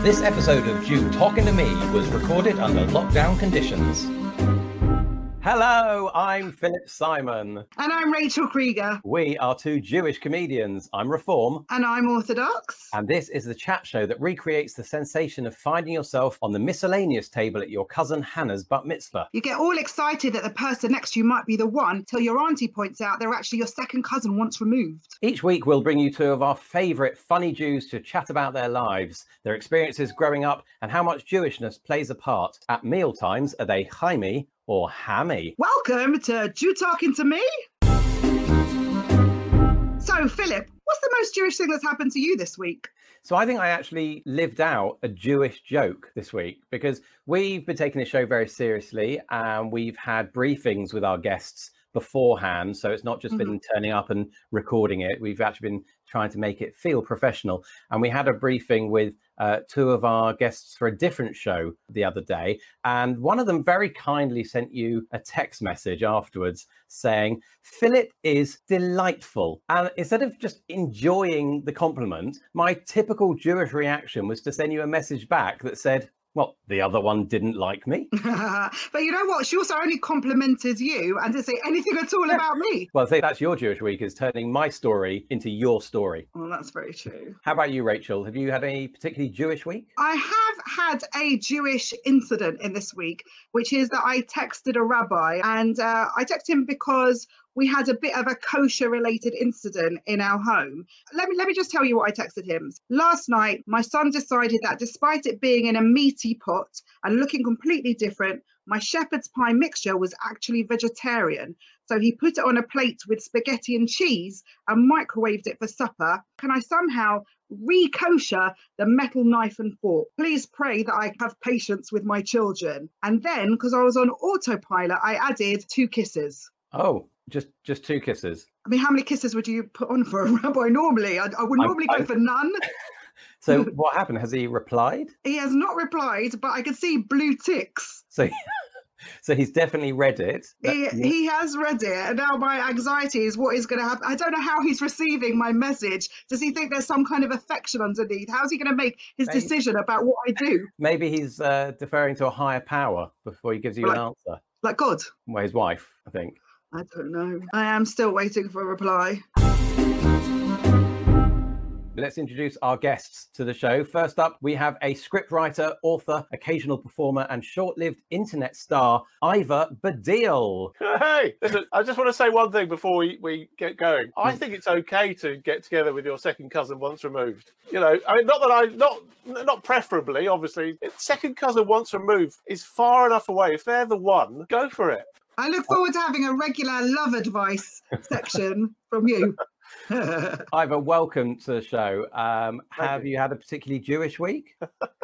This episode of Jew Talking to Me was recorded under lockdown conditions. Hello, I'm Philip Simon. And I'm Rachel Krieger. We are two Jewish comedians. I'm Reform. And I'm Orthodox. And this is the chat show that recreates the sensation of finding yourself on the miscellaneous table at your cousin Hannah's bat mitzvah. You get all excited that the person next to you might be the one till your auntie points out they're actually your second cousin once removed. Each week we'll bring you two of our favourite funny Jews to chat about their lives, their experiences growing up and how much Jewishness plays a part. At mealtimes, are they Jaime or Hammy? Welcome to Jew Talking to Me. So, Philip, what's the most Jewish thing that's happened to you this week? So I think I actually lived out a Jewish joke this week, because we've been taking this show very seriously and we've had briefings with our guests beforehand. So it's not just been turning up and recording it. We've actually been trying to make it feel professional. And we had a briefing with two of our guests for a different show the other day. And one of them very kindly sent you a text message afterwards saying, Philip is delightful. And instead of just enjoying the compliment, my typical Jewish reaction was to send you a message back that said, well, the other one didn't like me. But you know what? She also only complimented you and didn't say anything at all about me. Well, I think that's your Jewish week, is turning my story into your story. Well, that's very true. How about you, Rachel? Have you had any particularly Jewish week? I have had a Jewish incident in this week, which is that I texted a rabbi, and I texted him because we had a bit of a kosher related incident in our home. Let me just tell you what I texted him. Last night, my son decided that despite it being in a meaty pot and looking completely different, my shepherd's pie mixture was actually vegetarian. So he put it on a plate with spaghetti and cheese and microwaved it for supper. Can I somehow re-kosher the metal knife and fork? Please pray that I have patience with my children. And then, because I was on autopilot, I added 2 kisses. Oh. Just 2 kisses. I mean, how many kisses would you put on for a rabbi normally? I would normally go for none. So what happened? Has he replied? He has not replied, but I could see blue ticks. So he's definitely read it. He has read it. And now my anxiety is what is going to happen. I don't know how he's receiving my message. Does he think there's some kind of affection underneath? How's he going to make his decision about what I do? Maybe he's deferring to a higher power before he gives you an answer. Like God? Well, his wife, I think. I don't know. I am still waiting for a reply. Let's introduce our guests to the show. First up, we have a scriptwriter, author, occasional performer, and short-lived internet star, Ivor Baddiel. Hey, listen, I just want to say one thing before we get going. I think it's okay to get together with your second cousin once removed. You know, I mean, not preferably, obviously. Second cousin once removed is far enough away. If they're the one, go for it. I look forward to having a regular love advice section from you. Ivor, welcome to the show. Have you had a particularly Jewish week?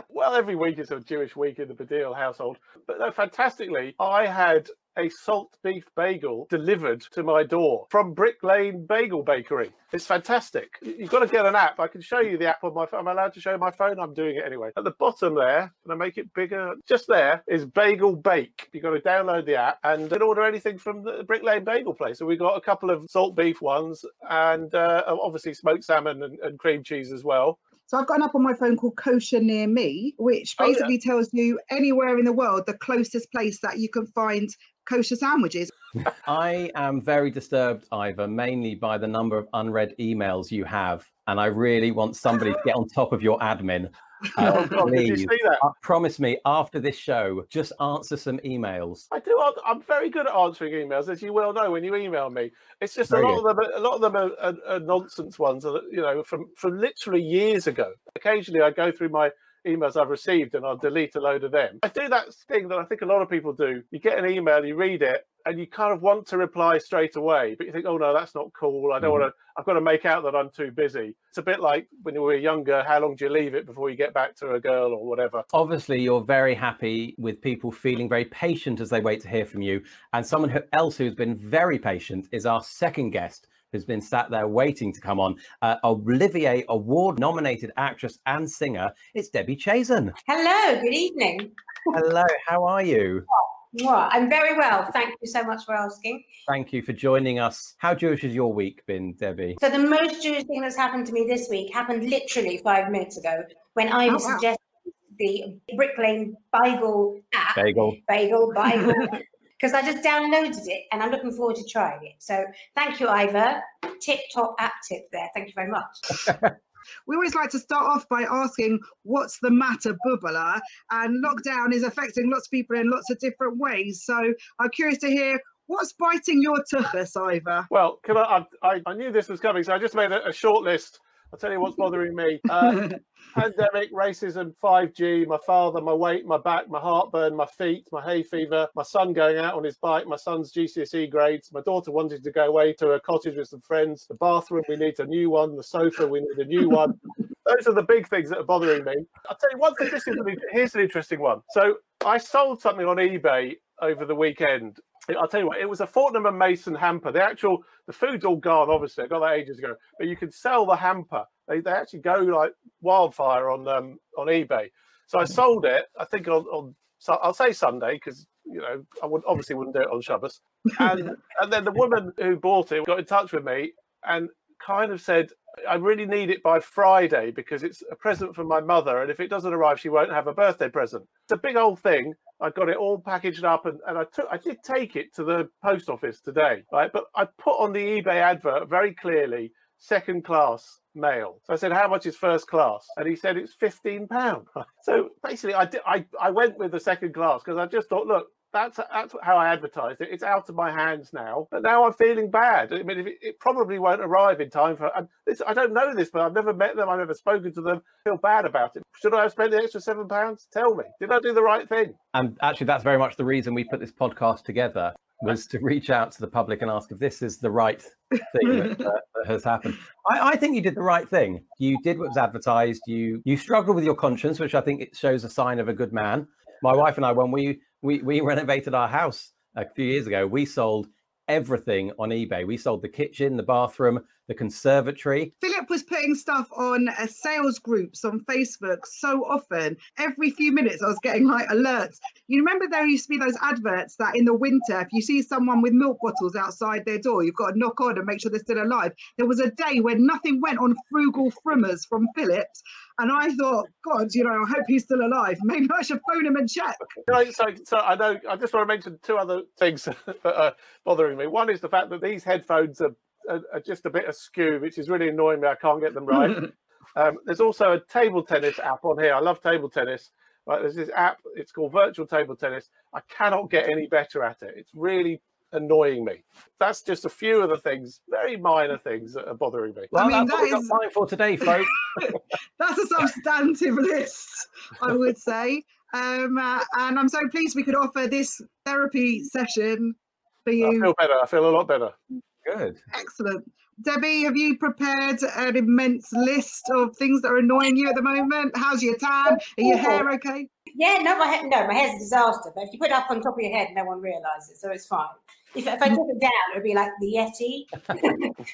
Well, every week is a Jewish week in the Baddiel household. But no, fantastically, I had a salt beef bagel delivered to my door from Brick Lane Bagel Bakery. It's fantastic. You've got to get an app. I can show you the app on my phone. I'm allowed to show my phone. I'm doing it anyway. At the bottom there, and I make it bigger, just there is Bagel Bake. You've got to download the app and then order anything from the Brick Lane Bagel place. So we got a couple of salt beef ones and obviously smoked salmon and cream cheese as well. So I've got an app on my phone called Kosher Near Me, which basically tells you anywhere in the world the closest place that you can find kosher sandwiches. I am very disturbed, Ivor, mainly by the number of unread emails you have, and I really want somebody to get on top of your admin. Oh, please. Did you see that? Promise me after this show, just answer some emails. I do. I'm very good at answering emails, as you well know. When you email me, it's just a lot of them are nonsense ones, you know, from literally years ago. Occasionally, I go through my emails I've received and I'll delete a load of them. I do that thing that I think a lot of people do. You get an email, you read it, and you kind of want to reply straight away, but you think, oh no, that's not cool. I don't want to, I've got to make out that I'm too busy. It's a bit like when you were younger, how long do you leave it before you get back to a girl or whatever? Obviously, you're very happy with people feeling very patient as they wait to hear from you. And someone else who's been very patient is our second guest, who's been sat there waiting to come on. Olivier Award-nominated actress and singer, it's Debbie Chazen. Hello, good evening. Hello, how are you? I'm very well. Thank you so much for asking. Thank you for joining us. How Jewish has your week been, Debbie? So the most Jewish thing that's happened to me this week happened literally 5 minutes ago when I suggested the Brick Lane Bagel app. Bagel. Because I just downloaded it and I'm looking forward to trying it. So thank you, Ivor. Tip-top app tip there. Thank you very much. We always like to start off by asking, what's the matter, Bubala? And lockdown is affecting lots of people in lots of different ways. So I'm curious to hear, what's biting your tuchus, Ivor? Well, I knew this was coming, so I just made a short list. I'll tell you what's bothering me. Pandemic, racism, 5G, my father, my weight, my back, my heartburn, my feet, my hay fever, my son going out on his bike, my son's GCSE grades, my daughter wanted to go away to a cottage with some friends, the bathroom, we need a new one, the sofa, we need a new one. Those are the big things that are bothering me. I'll tell you one thing, here's an interesting one. So I sold something on eBay over the weekend. I'll tell you what, it was a Fortnum and Mason hamper. The food's all gone, obviously. I got that ages ago. But you can sell the hamper. They actually go like wildfire on eBay. So I sold it, I think on I'll say Sunday, because, you know, I wouldn't do it on Shabbos. And then the woman who bought it got in touch with me and kind of said, I really need it by Friday because it's a present for my mother. And if it doesn't arrive, she won't have a birthday present. It's a big old thing. I got it all packaged up and I did take it to the post office today, right? But I put on the eBay advert very clearly, second class mail. So I said, how much is first class? And he said, it's £15. So basically I went with the second class because I just thought, look, that's how I advertised it. It's out of my hands now. But now I'm feeling bad. I mean, it probably won't arrive in time for... I don't know this, but I've never met them. I've never spoken to them. I feel bad about it. Should I have spent the extra £7? Tell me. Did I do the right thing? And actually, that's very much the reason we put this podcast together, was to reach out to the public and ask if this is the right thing that has happened. I think you did the right thing. You did what was advertised. You struggled with your conscience, which I think it shows a sign of a good man. My wife and I, when we renovated our house a few years ago, we sold everything on eBay. We sold the kitchen, the bathroom, the conservatory. Philip was putting stuff on sales groups on Facebook so often. Every few minutes I was getting like alerts. You remember there used to be those adverts that in the winter, if you see someone with milk bottles outside their door, you've got to knock on and make sure they're still alive. There was a day when nothing went on Frugal Frimmers from Philip's. And I thought, God, you know, I hope he's still alive. Maybe I should phone him and check. So I know, I just want to mention two other things that are bothering me. One is the fact that these headphones are just a bit askew, which is really annoying me. I can't get them right. There's also a table tennis app on here. I love table tennis. Right, there's this app. It's called Virtual Table Tennis. I cannot get any better at it. It's really annoying me. That's just a few of the things, very minor things that are bothering me. Well, I mean, that's what we've got time for today, folks. That's a substantive list, I would say. And I'm so pleased we could offer this therapy session for you. I feel better. I feel a lot better. Good. Excellent. Debbie, have you prepared an immense list of things that are annoying you at the moment? How's your tan? Are your hair okay? Yeah, my hair's a disaster. But if you put it up on top of your head, no one realises, so it's fine. If I took it down, it would be like the Yeti.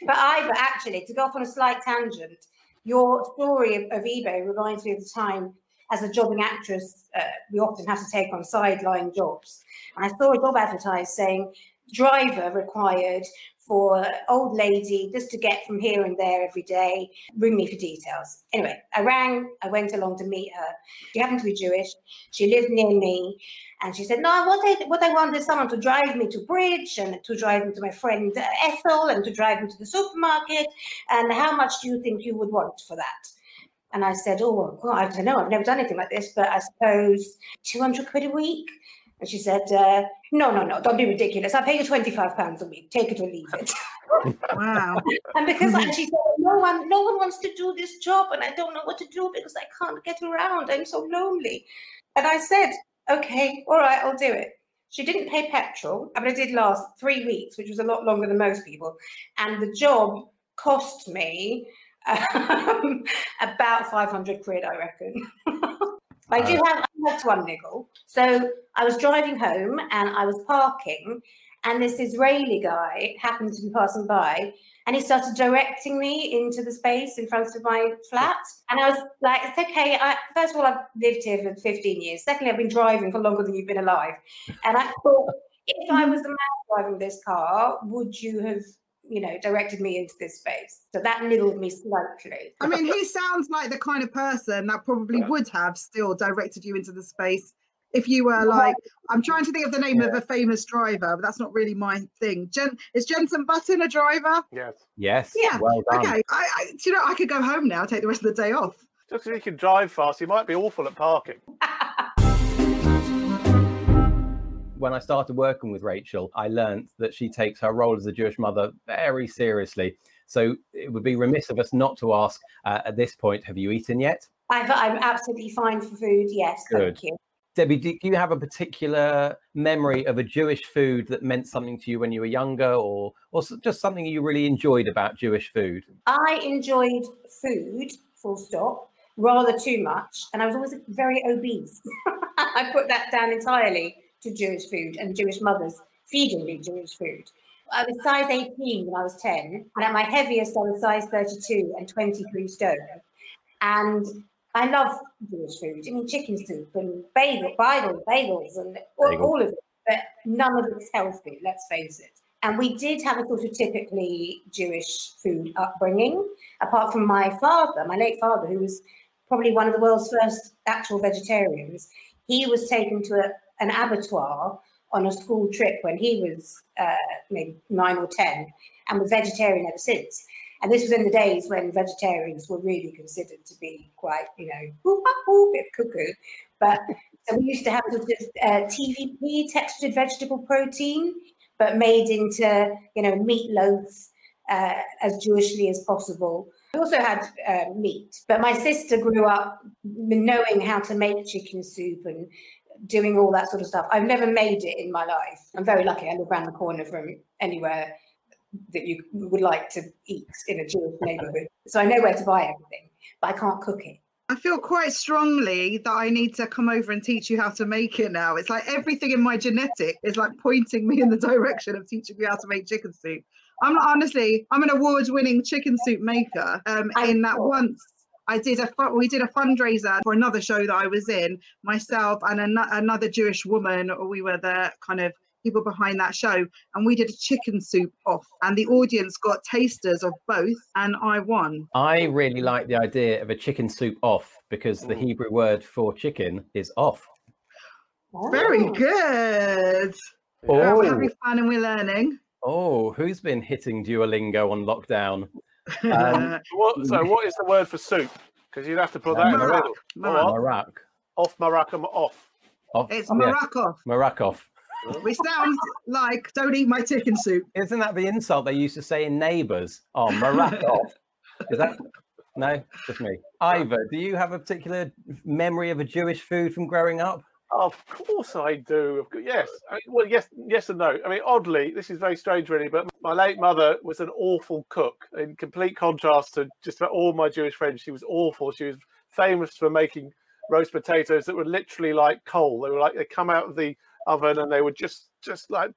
But Ivor, actually, to go off on a slight tangent, your story of eBay reminds me of the time as a jobbing actress, we often have to take on sideline jobs. And I saw a job advertised saying, driver required for old lady, just to get from here and there every day. Ring me for details. Anyway, I rang, I went along to meet her. She happened to be Jewish. She lived near me. And she said, no, what I want is someone to drive me to Bridge and to drive me to my friend Ethel and to drive me to the supermarket. And how much do you think you would want for that? And I said, oh, well, I don't know. I've never done anything like this, but I suppose 200 quid a week. And she said, no, don't be ridiculous. I'll pay you £25 a week. Take it or leave it. Wow. And because she said, no one wants to do this job and I don't know what to do because I can't get around. I'm so lonely. And I said, okay, all right, I'll do it. She didn't pay petrol, but it did last 3 weeks, which was a lot longer than most people. And the job cost me about 500 quid, I reckon. I have one niggle. So I was driving home and I was parking and this Israeli guy happened to be passing by and he started directing me into the space in front of my flat. And I was like, it's okay. First of all, I've lived here for 15 years. Secondly, I've been driving for longer than you've been alive. And I thought, if I was the man driving this car, would you have you know, directed me into this space. So that nibbled me slightly. I mean, he sounds like the kind of person that probably would have still directed you into the space if you were like, I'm trying to think of the name of a famous driver, but that's not really my thing. Is Jenson Button a driver? Yes. Yeah. Well done. Okay. You know, I could go home now, take the rest of the day off. Just because he can drive fast, he might be awful at parking. When I started working with Rachel, I learned that she takes her role as a Jewish mother very seriously. So it would be remiss of us not to ask at this point, have you eaten yet? I'm absolutely fine for food. Yes, good. Thank you. Debbie, do you have a particular memory of a Jewish food that meant something to you when you were younger, or just something you really enjoyed about Jewish food? I enjoyed food, full stop, rather too much. And I was always very obese. I put that down entirely to Jewish food and Jewish mothers feeding me Jewish food. I was size 18 when I was 10, and at my heaviest I was size 32 and 23 stone. And I love Jewish food. I mean, chicken soup and bagels and all of it, but none of it's healthy, let's face it. And we did have a sort of typically Jewish food upbringing, apart from my father, my late father, who was probably one of the world's first actual vegetarians. He was taken to an abattoir on a school trip when he was maybe 9 or 10, and was vegetarian ever since. And this was in the days when vegetarians were really considered to be quite, you know, bit cuckoo. But so we used to have sort of TVP, textured vegetable protein, but made into, you know, meatloaf as Jewishly as possible. We also had meat, but my sister grew up knowing how to make chicken soup and doing all that sort of stuff. I've never made it in my life. I'm very lucky. I live around the corner from anywhere that you would like to eat in a Jewish neighborhood. So I know where to buy everything, but I can't cook it. I feel quite strongly that I need to come over and teach you how to make it now. It's like everything in my genetic is like pointing me in the direction of teaching you how to make chicken soup. I'm not, honestly, I'm an award-winning chicken soup maker. In that once I did we did a fundraiser for another show that I was in, myself and another Jewish woman, or we were the kind of people behind that show, and we did a chicken soup off, and the audience got tasters of both, and I won. I really like the idea of a chicken soup off, because the Hebrew word for chicken is off. Very good. We're having fun and we're learning. Oh, who's been hitting Duolingo on lockdown? What is the word for soup? Because you'd have to put that in the middle. Marak. Off Marak, I'm off. It's Marakov. Marakov. Which sounds like, don't eat my chicken soup. Isn't that the insult they used to say in Neighbours? Oh, Marakov. Is that? No, just me. Ivor, do you have a particular memory of a Jewish food from growing up? Of course I do. Yes. Well, yes and no. I mean, oddly, this is very strange, really, but my late mother was an awful cook, in complete contrast to just about all my Jewish friends. She was awful. She was famous for making roast potatoes that were literally like coal. They were like, they come out of the oven and they were just like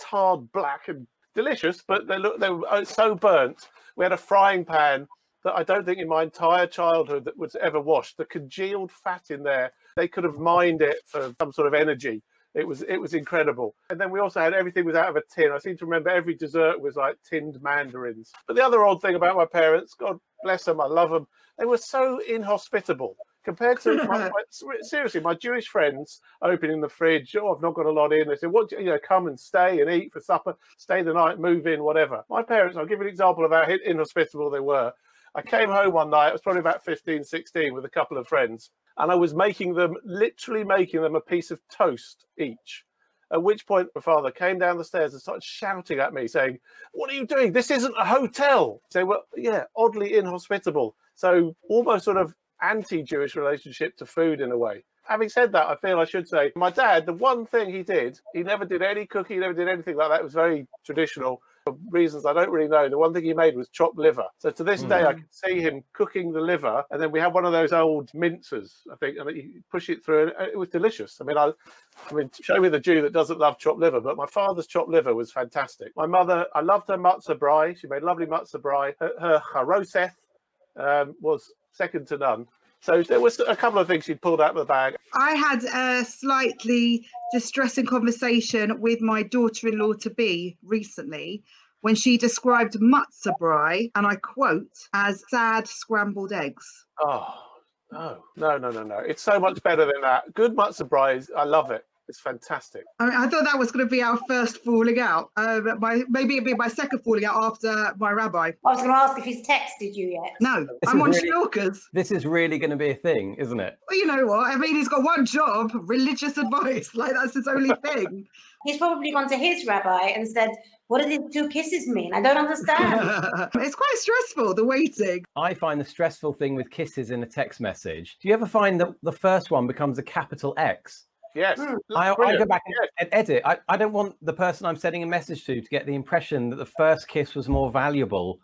tarred black and delicious, but they were so burnt. We had a frying pan that I don't think in my entire childhood that was ever washed. The congealed fat in there, they could have mined it for some sort of energy. It was incredible. And then we also had everything was out of a tin. I seem to remember every dessert was like tinned mandarins. But the other odd thing about my parents, God bless them, I love them, they were so inhospitable. Compared to my Jewish friends opening the fridge, I've not got a lot in. They said, "What, come and stay and eat for supper, stay the night, move in, whatever." My parents, I'll give you an example of how inhospitable they were. I came home one night, I was probably about 15, 16 with a couple of friends, and I was literally making them a piece of toast each. At which point my father came down the stairs and started shouting at me saying, "What are you doing? This isn't a hotel." So, oddly inhospitable. So almost sort of anti-Jewish relationship to food in a way. Having said that, I feel I should say my dad, the one thing he did, he never did any cooking, he never did anything like that. It was very traditional for reasons I don't really know. The one thing he made was chopped liver. So to this day, I can see him cooking the liver. And then we had one of those old mincers, I think, and you push it through and it was delicious. I mean, I mean, show me the Jew that doesn't love chopped liver, but my father's chopped liver was fantastic. My mother, I loved her matzah brai. She made lovely matzah brai. Her haroseth was second to none. So there was a couple of things she'd pulled out of the bag. I had a slightly distressing conversation with my daughter-in-law-to-be recently when she described matzah brie, and I quote, as sad scrambled eggs. Oh, no. It's so much better than that. Good matzah brie, I love it. It's fantastic. I thought that was going to be our first falling out. Maybe it'd be my second falling out after my rabbi. I was going to ask if he's texted you yet. No, I'm on stalkers. This is really going to be a thing, isn't it? Well, you know what? I mean, he's got one job, religious advice. Like, that's his only thing. He's probably gone to his rabbi and said, what do these two kisses mean? I don't understand. It's quite stressful, the waiting. I find the stressful thing with kisses in a text message. Do you ever find that the first one becomes a capital X? Yes. I go back and edit. I don't want the person I'm sending a message to get the impression that the first kiss was more valuable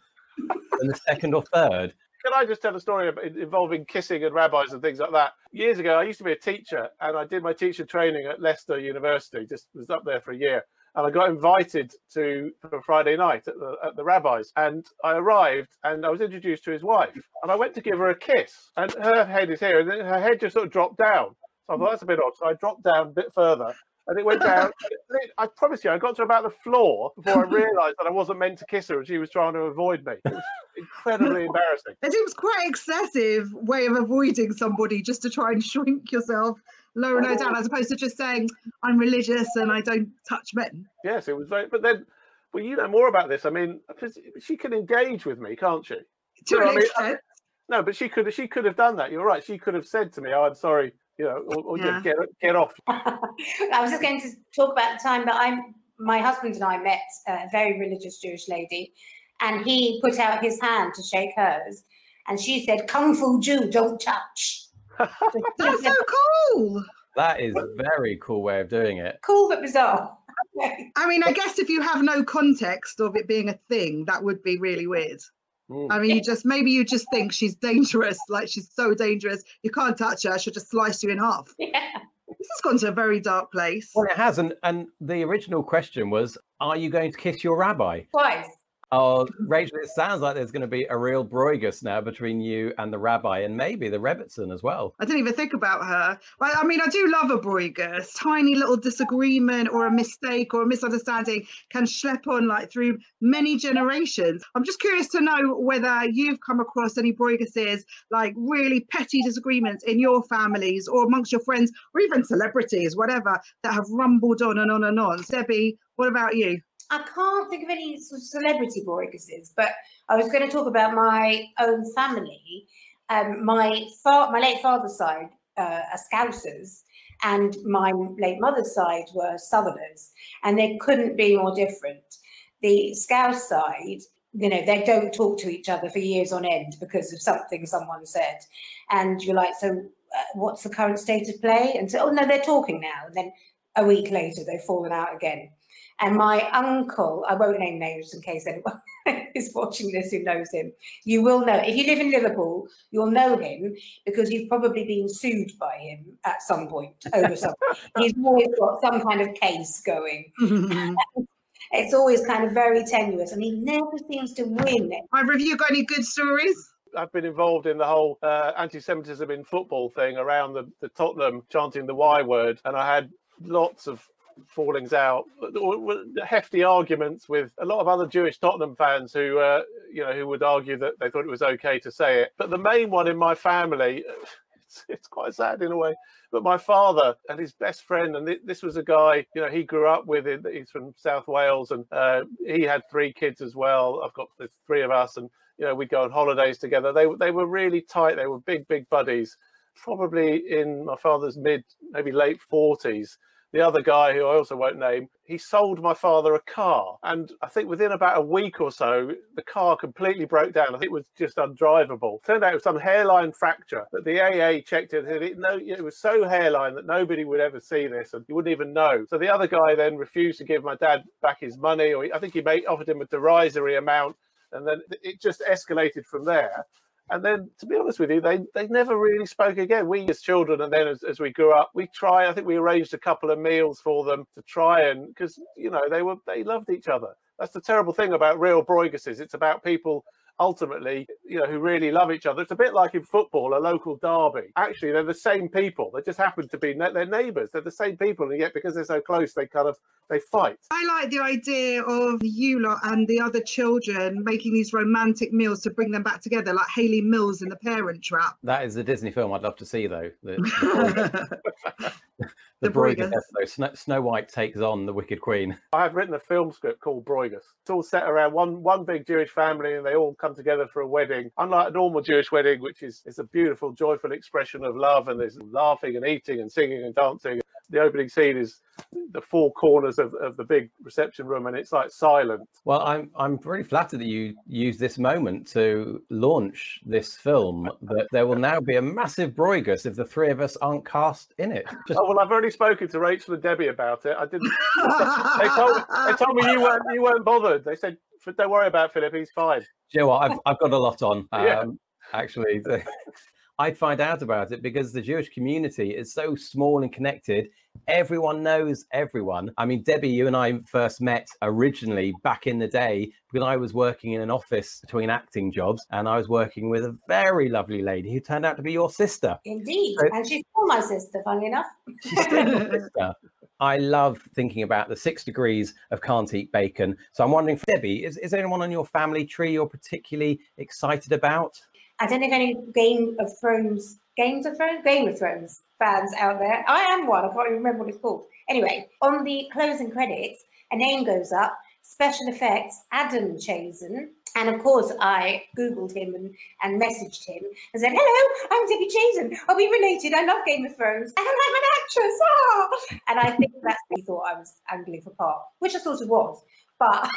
than the second or third. Can I just tell a story involving kissing and rabbis and things like that? Years ago, I used to be a teacher, and I did my teacher training at Leicester University, just was up there for a year. And I got invited to for Friday night at the rabbi's. And I arrived and I was introduced to his wife. And I went to give her a kiss. And her head is here, and then her head just sort of dropped down. So I thought, that's a bit odd. So I dropped down a bit further and it went down. I promise you, I got to about the floor before I realised that I wasn't meant to kiss her and she was trying to avoid me. It was incredibly embarrassing. It seems quite excessive way of avoiding somebody just to try and shrink yourself lower and lower down, as opposed to just saying, I'm religious and I don't touch men. Yes, it was very, but then, well, you know more about this. I mean, she can engage with me, can't she? To an extent. No, but she could have done that. You're right. She could have said to me, oh, I'm sorry. You know, or get off. I was just going to talk about the time that my husband and I met a very religious Jewish lady, and he put out his hand to shake hers, and she said, Kung Fu Jew, don't touch. That's so cool. That is a very cool way of doing it. Cool but bizarre. I mean, I guess if you have no context of it being a thing, that would be really weird. I mean, you just think she's dangerous, like she's so dangerous. You can't touch her; she'll just slice you in half. Yeah. This has gone to a very dark place. Well, it has, and the original question was, "Are you going to kiss your rabbi?" Twice. Oh, Rachel, it sounds like there's going to be a real broigus now between you and the rabbi, and maybe the Rebbitzin as well. I didn't even think about her. Well, I mean, I do love a broigus. Tiny little disagreement or a mistake or a misunderstanding can schlep on like through many generations. I'm just curious to know whether you've come across any broiguses, like really petty disagreements in your families or amongst your friends or even celebrities, whatever, that have rumbled on and on and on. Debbie, what about you? I can't think of any sort of celebrity broiguses, but I was going to talk about my own family. My late father's side are Scousers, and my late mother's side were Southerners, and they couldn't be more different. The Scouse side, you know, they don't talk to each other for years on end because of something someone said, and you're like, so what's the current state of play? And so, oh no, they're talking now, and then a week later they've fallen out again. And my uncle, I won't name names in case anyone is watching this who knows him. You will know. If you live in Liverpool, you'll know him because you've probably been sued by him at some point over something. He's always got some kind of case going. It's always kind of very tenuous, and he never seems to win. Have you got any good stories? I've been involved in the whole anti-Semitism in football thing around the Tottenham chanting the Y word, and I had lots of fallings out, hefty arguments with a lot of other Jewish Tottenham fans who, who would argue that they thought it was okay to say it. But the main one in my family, it's quite sad in a way. But my father and his best friend, and this was a guy, you know, he grew up with it. He's from South Wales, and he had three kids as well. I've got the three of us, and you know, we'd go on holidays together. They were really tight. They were big buddies. Probably in my father's late 40s. The other guy, who I also won't name, he sold my father a car. And I think within about a week or so, the car completely broke down. I think it was just undrivable. Turned out it was some hairline fracture that the AA checked it. And it was so hairline that nobody would ever see this and you wouldn't even know. So the other guy then refused to give my dad back his money. Or I think he offered him a derisory amount. And then it just escalated from there. And then, to be honest with you, they never really spoke again. We as children, and then as we grew up, I think we arranged a couple of meals for them to try and, because, you know, they loved each other. That's the terrible thing about real broiguses. It's about people ultimately, you know, who really love each other. It's a bit like in football, a local derby. Actually, they're the same people. They just happen to be their neighbours. They're the same people, and yet because they're so close, they kind of, they fight. I like the idea of you lot and the other children making these romantic meals to bring them back together, like Hayley Mills in The Parent Trap. That is a Disney film I'd love to see, though. The Brueghers. Snow White takes on the Wicked Queen. I have written a film script called Brueghers. It's all set around one big Jewish family, and they all come together for a wedding. Unlike a normal Jewish wedding, which is a beautiful, joyful expression of love, and there's laughing and eating and singing and dancing. The opening scene is the four corners of the big reception room, and it's like silent. Well, I'm really flattered that you used this moment to launch this film, that there will now be a massive Brueghers if the three of us aren't cast in it. Oh, well, I've already spoken to Rachel and Debbie about it. I didn't. They told me you weren't bothered. They said, don't worry about Philip, he's fine. Do you know what? I've got a lot on. Actually. I find out about it because the Jewish community is so small and connected. Everyone knows everyone. I mean, Debbie, you and I first met originally back in the day because I was working in an office between acting jobs, and I was working with a very lovely lady who turned out to be your sister. Indeed. So, and she's still my sister, funnily enough. She's still my sister. I love thinking about the 6 degrees of can't eat bacon. So I'm wondering, Debbie, is there anyone on your family tree you're particularly excited about? I don't think any Game of Thrones fans out there. I am one. I can't even remember what it's called. Anyway, on the closing credits, a name goes up. Special effects, Adam Chazen. And of course, I Googled him and messaged him and said, hello, I'm Debbie Chazen. Are we related? I love Game of Thrones. And I'm an actress. Oh! And I think that's what he thought I was angling for part, which I sort of was. But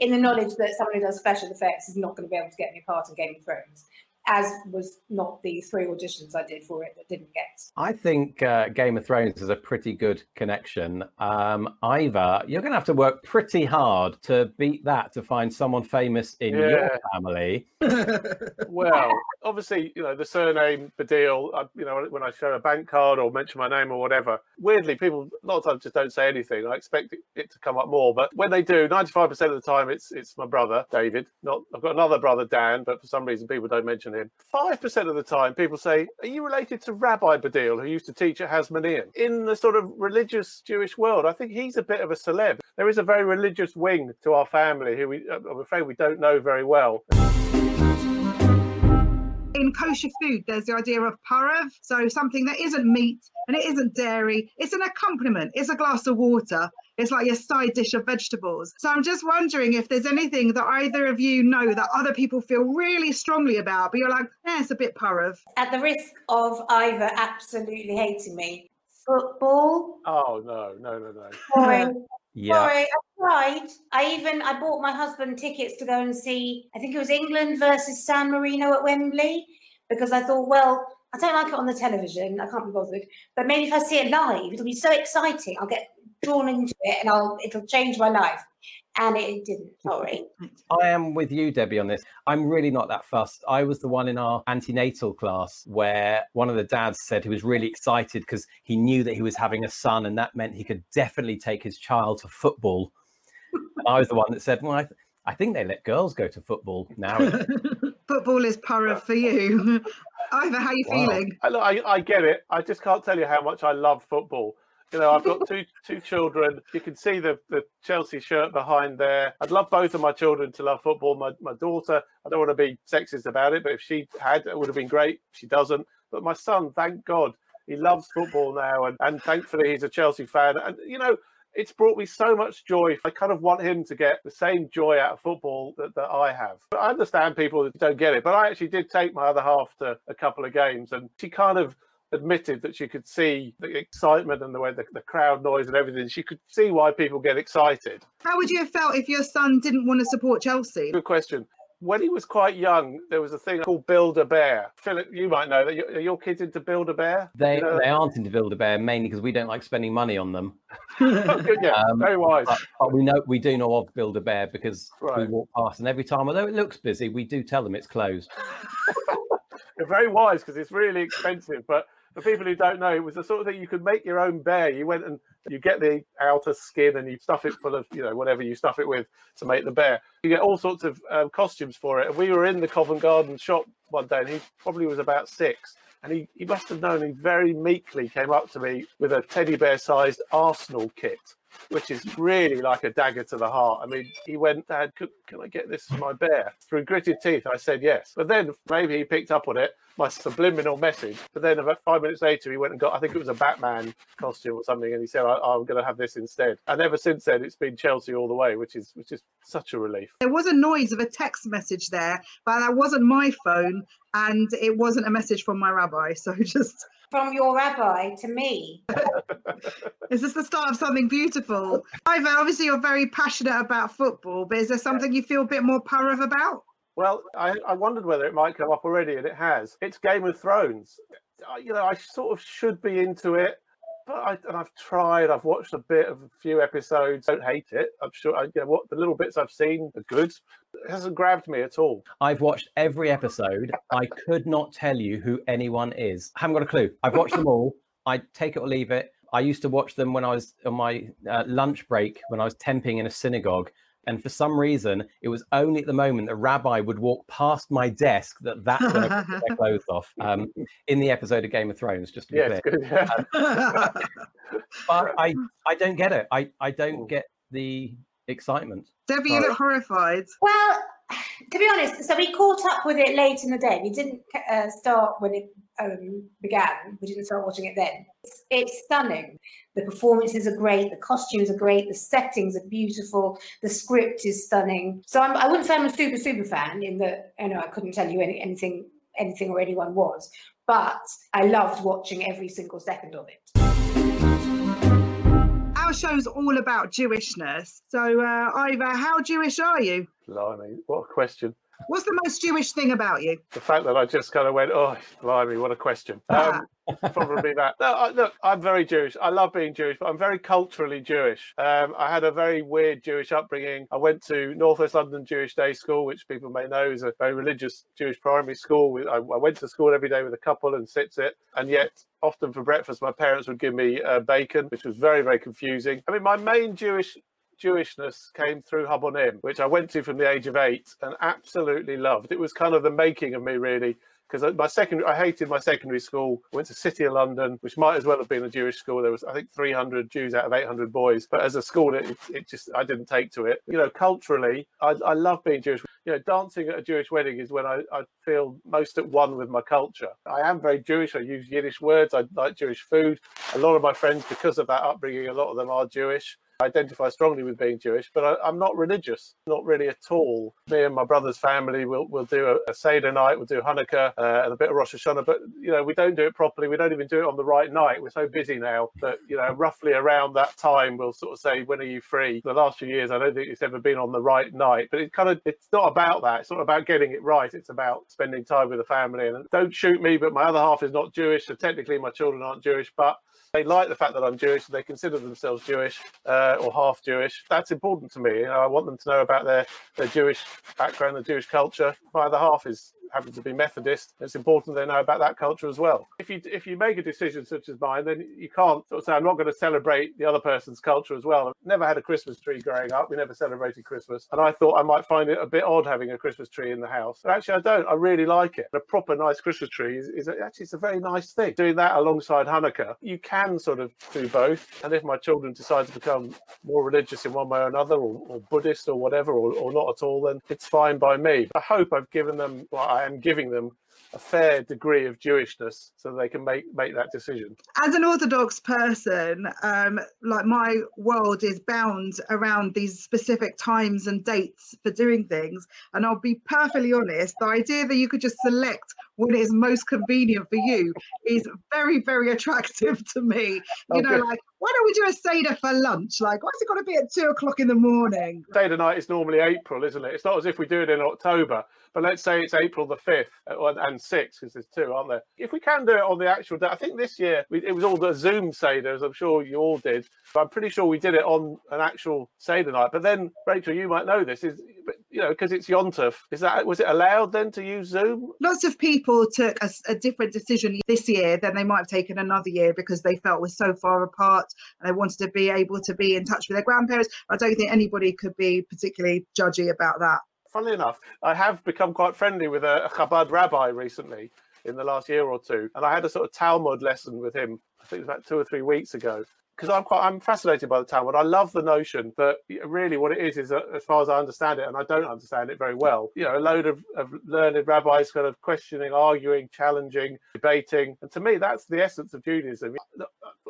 in the knowledge that someone who does special effects is not going to be able to get any part in Game of Thrones, as was not the three auditions I did for it that didn't get. I think Game of Thrones is a pretty good connection. Ivor, you're going to have to work pretty hard to beat that, to find someone famous in your family. Well, obviously, you know, the surname Baddiel, you know, when I show a bank card or mention my name or whatever, weirdly, people a lot of times just don't say anything. I expect it to come up more, but when they do, 95% of the time, it's my brother, David. I've got another brother, Dan, but for some reason, people don't mention him. 5% of the time, people say, are you related to Rabbi Baddiel, who used to teach at Hasmonean? In the sort of religious Jewish world, I think he's a bit of a celeb. There is a very religious wing to our family who I'm afraid we don't know very well. In kosher food, there's the idea of parav, so something that isn't meat and it isn't dairy. It's an accompaniment. It's a glass of water. It's like your side dish of vegetables. So I'm just wondering if there's anything that either of you know that other people feel really strongly about, but you're like, it's a bit parav. At the risk of Ivor absolutely hating me, football. Oh, no. Sorry. Yeah. Sorry, I tried. I bought my husband tickets to go and see, I think it was England versus San Marino at Wembley, because I thought, well, I don't like it on the television. I can't be bothered. But maybe if I see it live, it'll be so exciting. I'll get drawn into it and it'll change my life. And it didn't, sorry. I am with you, Debbie, on this. I'm really not that fussed. I was the one in our antenatal class where one of the dads said he was really excited because he knew that he was having a son, and that meant he could definitely take his child to football. And I was the one that said, well, I think they let girls go to football now. Football is para for you. Ivor, how are you feeling? I get it. I just can't tell you how much I love football. You know, I've got two children. You can see the Chelsea shirt behind there. I'd love both of my children to love football. My daughter, I don't want to be sexist about it, but if she had, it would have been great. She doesn't. But my son, thank God, he loves football now. And thankfully, he's a Chelsea fan. And, you know, it's brought me so much joy. I kind of want him to get the same joy out of football that I have. But I understand people who don't get it. But I actually did take my other half to a couple of games, and she kind of admitted that she could see the excitement and the way the crowd noise and everything. She could see why people get excited. How would you have felt if your son didn't want to support Chelsea? Good question. When he was quite young, there was a thing called Build-A-Bear. Philip, you might know that. Are your kids into Build-A-Bear? They aren't into Build-A-Bear, mainly because we don't like spending money on them. Oh, good, yeah, very wise. But we do know of Build-A-Bear because we walk past, and every time, although it looks busy, we do tell them it's closed. They're very wise because it's really expensive, but For people who don't know, it was the sort of thing you could make your own bear. You went and you get the outer skin and you stuff it full of, you know, whatever you stuff it with to make the bear. You get all sorts of costumes for it. And we were in the Covent Garden shop one day, and he probably was about six. And he must have known, he very meekly came up to me with a teddy bear-sized Arsenal kit, which is really like a dagger to the heart. I mean, he went, Dad, can I get this for my bear? Through gritted teeth, I said yes. But then maybe he picked up on it, my subliminal message. But then about 5 minutes later, he went and got, I think it was a Batman costume or something, and he said, I'm going to have this instead. And ever since then, it's been Chelsea all the way, which is such a relief. There was a noise of a text message there, but that wasn't my phone, and it wasn't a message from my rabbi, so just... From your rabbi to me. Is this the start of something beautiful? Ivor, obviously you're very passionate about football, but is there something you feel a bit more powerful about? Well, I wondered whether it might come up already, and it has. It's Game of Thrones. You know, I sort of should be into it, but I've tried. I've watched a bit of a few episodes. Don't hate it. I'm sure what the little bits I've seen are good. It hasn't grabbed me at all. I've watched every episode. I could not tell you who anyone is. I haven't got a clue. I've watched them all. I take it or leave it. I used to watch them when I was on my lunch break, when I was temping in a synagogue. And for some reason, it was only at the moment the rabbi would walk past my desk that's when I put my clothes off in the episode of Game of Thrones, just to be clear. Yeah. But I don't get it. I don't get the excitement. Debbie, you look horrified. Well, to be honest, so we caught up with it late in the day. We didn't start when it began. We didn't start watching it then. It's stunning. The performances are great. The costumes are great. The settings are beautiful. The script is stunning. So I wouldn't say I'm a super fan in that, you know, I couldn't tell you anything or anyone was, but I loved watching every single second of it. Our show's all about Jewishness. So, Ivor, how Jewish are you? Blimey, what a question. What's the most Jewish thing about you? The fact that I just kind of went, oh, blimey, what a question. Probably that. No, look, I'm very Jewish. I love being Jewish, but I'm very culturally Jewish. I had a very weird Jewish upbringing. I went to North West London Jewish Day School, which people may know is a very religious Jewish primary school. I went to school every day with a couple and sit, and yet... Often for breakfast, my parents would give me bacon, which was very, very confusing. I mean, my main Jewishness came through Habonim, which I went to from the age of 8 and absolutely loved. It was kind of the making of me, really, because I hated my secondary school. I went to City of London, which might as well have been a Jewish school. There was, I think, 300 Jews out of 800 boys. But as a school, it just, I didn't take to it. You know, culturally, I love being Jewish. You know, dancing at a Jewish wedding is when I feel most at one with my culture. I am very Jewish. I use Yiddish words. I like Jewish food. A lot of my friends, because of that upbringing, a lot of them are Jewish. I identify strongly with being Jewish, but I'm not religious, not really at all. Me and my brother's family will do a Seder night, we'll do Hanukkah and a bit of Rosh Hashanah, but, you know, we don't do it properly. We don't even do it on the right night. We're so busy now that, you know, roughly around that time, we'll sort of say, when are you free? The last few years, I don't think it's ever been on the right night, but it's not about that. It's not about getting it right. It's about spending time with the family. And don't shoot me, but my other half is not Jewish, so technically my children aren't Jewish, but they like the fact that I'm Jewish, and they consider themselves Jewish or half Jewish. That's important to me. You know, I want them to know about their Jewish background, their Jewish culture. My other half happens to be Methodist. It's important they know about that culture as well. If you make a decision such as mine, then you can't sort of say, I'm not going to celebrate the other person's culture as well. I've never had a Christmas tree growing up. We never celebrated Christmas. And I thought I might find it a bit odd having a Christmas tree in the house. But actually, I don't. I really like it. A proper nice Christmas tree is a very nice thing. Doing that alongside Hanukkah, you can sort of do both. And if my children decide to become more religious in one way or another, or Buddhist or whatever, or not at all, then it's fine by me. I hope I've given them I am giving them a fair degree of Jewishness so they can make that decision. As an Orthodox person, like my world is bound around these specific times and dates for doing things. And I'll be perfectly honest, the idea that you could just select what is most convenient for you is very, very attractive to me. Like, why don't we do a Seder for lunch? Like, why's it got to be at 2:00 in the morning? Seder night is normally April, isn't it? It's not as if we do it in October, but let's say it's April the 5th and 6th, because there's two, aren't there? If we can do it on the actual day, I think this year it was all the Zoom Seder, as I'm sure you all did, but I'm pretty sure we did it on an actual Seder night. But then, Rachel, you might know this, you know, because it's Yontef. Is that, was it allowed then to use Zoom? Lots of people took a different decision this year than they might have taken another year because they felt we're so far apart and they wanted to be able to be in touch with their grandparents. I don't think anybody could be particularly judgy about that. Funnily enough, I have become quite friendly with a Chabad rabbi recently in the last year or two, and I had a sort of Talmud lesson with him, I think it was about 2 or 3 weeks ago, because I'm fascinated by the Talmud. I love the notion that really what it is that, as far as I understand it, and I don't understand it very well, you know, a load of learned rabbis kind of questioning, arguing, challenging, debating. And to me, that's the essence of Judaism.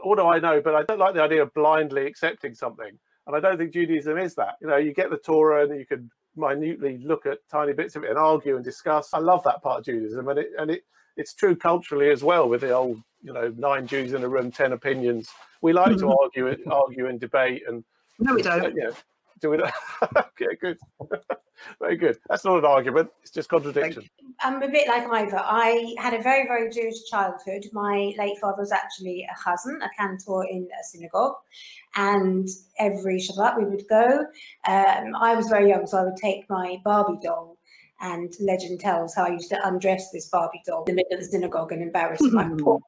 All do I know, but I don't like the idea of blindly accepting something. And I don't think Judaism is that. You know, you get the Torah and you can minutely look at tiny bits of it and argue and discuss. I love that part of Judaism. It's true culturally as well, with the old, you know, 9 Jews in a room, 10 opinions. We like to argue and debate. And no, we don't. Yeah, do we? Not? Okay, good. Very good. That's not an argument. It's just contradiction. I'm a bit like Ivor. I had a very, very Jewish childhood. My late father was actually a chazan, a cantor in a synagogue. And every Shabbat we would go. I was very young, so I would take my Barbie doll. And legend tells how I used to undress this Barbie doll in the middle of the synagogue and embarrass my poor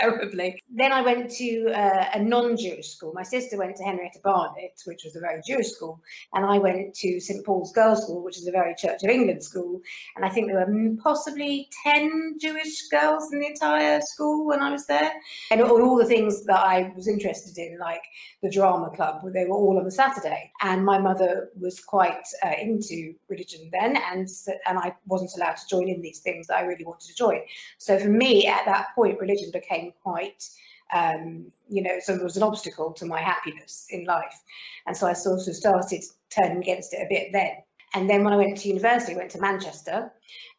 terribly. Then I went to a non-Jewish school. My sister went to Henrietta Barnett, which was a very Jewish school, and I went to St. Paul's Girls' School, which is a very Church of England school. And I think there were possibly 10 Jewish girls in the entire school when I was there. And all the things that I was interested in, like the drama club, they were all on a Saturday. And my mother was quite into religion then, and I wasn't allowed to join in these things that I really wanted to join. So for me, at that point, religion became quite, so there was an obstacle to my happiness in life. And so I sort of started turning against it a bit then. And then when I went to university, I went to Manchester,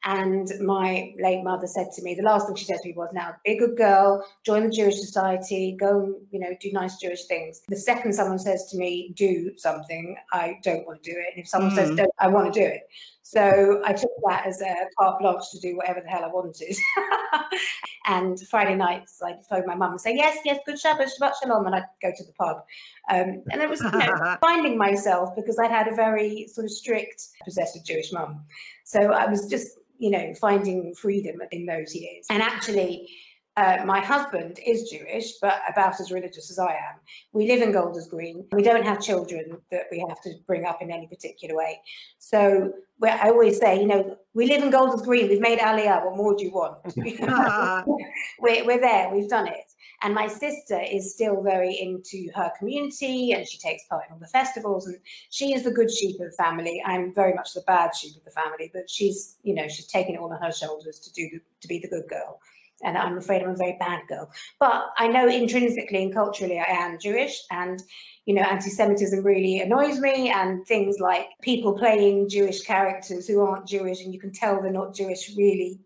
and my late mother said to me, the last thing she said to me was, now be a good girl, join the Jewish society, go, you know, do nice Jewish things. The second someone says to me, do something, I don't want to do it. And if someone says, don't, I want to do it. So I took that as a carte blanche to do whatever the hell I wanted. And Friday nights, I'd phone my mum and say, yes, good Shabbat, Shabbat Shalom, and I'd go to the pub. And it was, you know, finding myself, because I'd had a very sort of strict, possessive Jewish mum. So I was just, you know, finding freedom in those years. And actually, my husband is Jewish, but about as religious as I am. We live in Golders Green. We don't have children that we have to bring up in any particular way. So I always say, you know, we live in Golders Green. We've made Aliyah. What more do you want? We're there. We've done it. And my sister is still very into her community, and she takes part in all the festivals, and she is the good sheep of the family. I'm very much the bad sheep of the family, but she's, you know, she's taking it all on her shoulders to be the good girl. And I'm afraid I'm a very bad girl. But I know intrinsically and culturally I am Jewish, and, you know, anti-Semitism really annoys me, and things like people playing Jewish characters who aren't Jewish and you can tell they're not Jewish really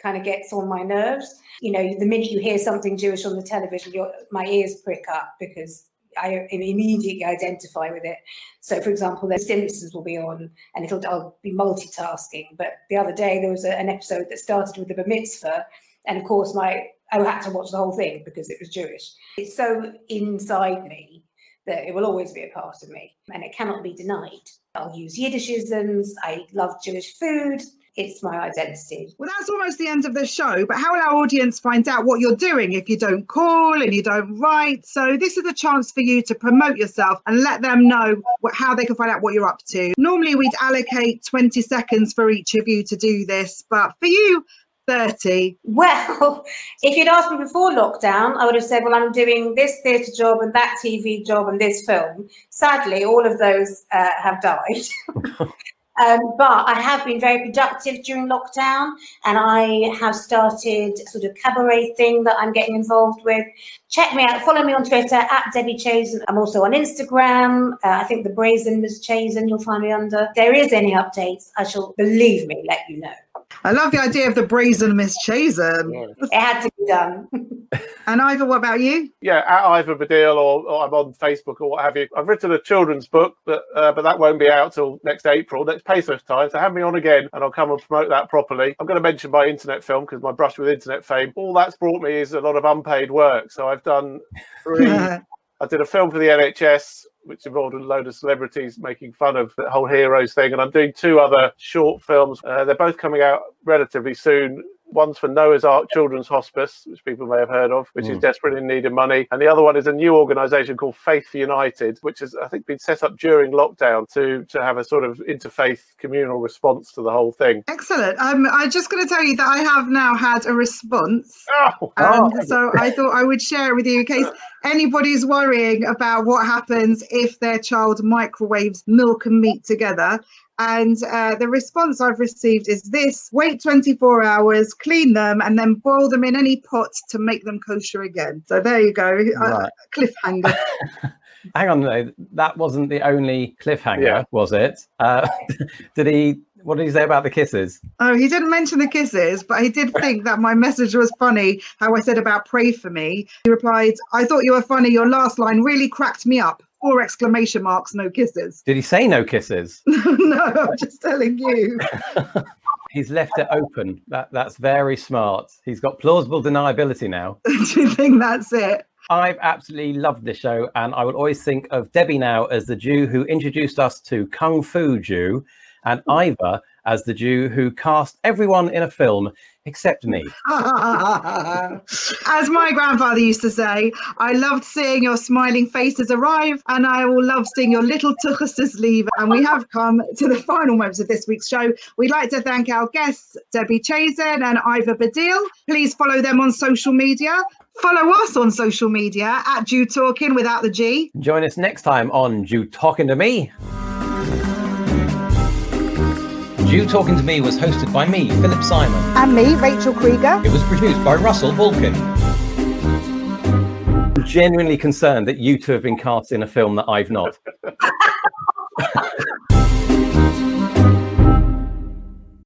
kind of gets on my nerves. You know, the minute you hear something Jewish on the television, my ears prick up because I immediately identify with it. So, for example, The Simpsons will be on, and I'll be multitasking. But the other day there was an episode that started with the bar mitzvah, and of course I had to watch the whole thing because it was Jewish. It's so inside me that it will always be a part of me, and it cannot be denied. I'll use Yiddishisms. I love Jewish food. It's my identity. Well, that's almost the end of the show, but how will our audience find out what you're doing if you don't call and you don't write? So this is a chance for you to promote yourself and let them know how they can find out what you're up to. Normally we'd allocate 20 seconds for each of you to do this, but for you, 30. Well, if you'd asked me before lockdown, I would have said, well, I'm doing this theatre job and that TV job and this film. Sadly, all of those have died. But I have been very productive during lockdown, and I have started a sort of cabaret thing that I'm getting involved with. Check me out. Follow me on Twitter @Debbie Chazen. I'm also on Instagram. I think the Brazen Ms. Chazen you'll find me under. If there is any updates, I shall, believe me, let you know. I love the idea of the Brazen Ms. Chazen. It had to be done. And Ivor, what about you? Yeah, @Ivor Baddiel, or I'm on Facebook or what have you. I've written a children's book, but that won't be out till next April, next Pesach time. So have me on again and I'll come and promote that properly. I'm going to mention my internet film because my brush with internet fame. All that's brought me is a lot of unpaid work. So I've done 3. I did a film for the NHS, which involved a load of celebrities making fun of the whole heroes thing. And I'm doing two other short films. They're both coming out relatively soon. One's for Noah's Ark Children's Hospice, which people may have heard of, which is desperately in need of money. And the other one is a new organisation called Faith United, which has, I think, been set up during lockdown to have a sort of interfaith communal response to the whole thing. Excellent. I'm just going to tell you that I have now had a response. So I thought I would share it with you in case anybody's worrying about what happens if their child microwaves milk and meat together. And the response I've received is this: wait 24 hours, clean them, and then boil them in any pot to make them kosher again. So there you go, right. Cliffhanger. Hang on though, that wasn't the only cliffhanger, was it? What did he say about the kisses? Oh, he didn't mention the kisses, but he did think that my message was funny, how I said about pray for me. He replied, I thought you were funny, your last line really cracked me up. 4 exclamation marks, no kisses. Did he say no kisses? No, I'm just telling you. He's left it open. That's very smart. He's got plausible deniability now. Do you think that's it? I've absolutely loved this show, and I would always think of Debbie now as the Jew who introduced us to Kung Fu Jew, and Ivor as the Jew who cast everyone in a film except me. As my grandfather used to say, I loved seeing your smiling faces arrive, and I will love seeing your little tuchuses leave. And we have come to the final moments of this week's show. We'd like to thank our guests, Debbie Chazen and Ivor Baddiel. Please follow them on social media. Follow us on social media at Jew Talking without the G. Join us next time on Jew Talking to Me. Jew Talking to Me was hosted by me, Philip Simon. And me, Rachel Krieger. It was produced by Russell Balkin. I'm genuinely concerned that you two have been cast in a film that I've not.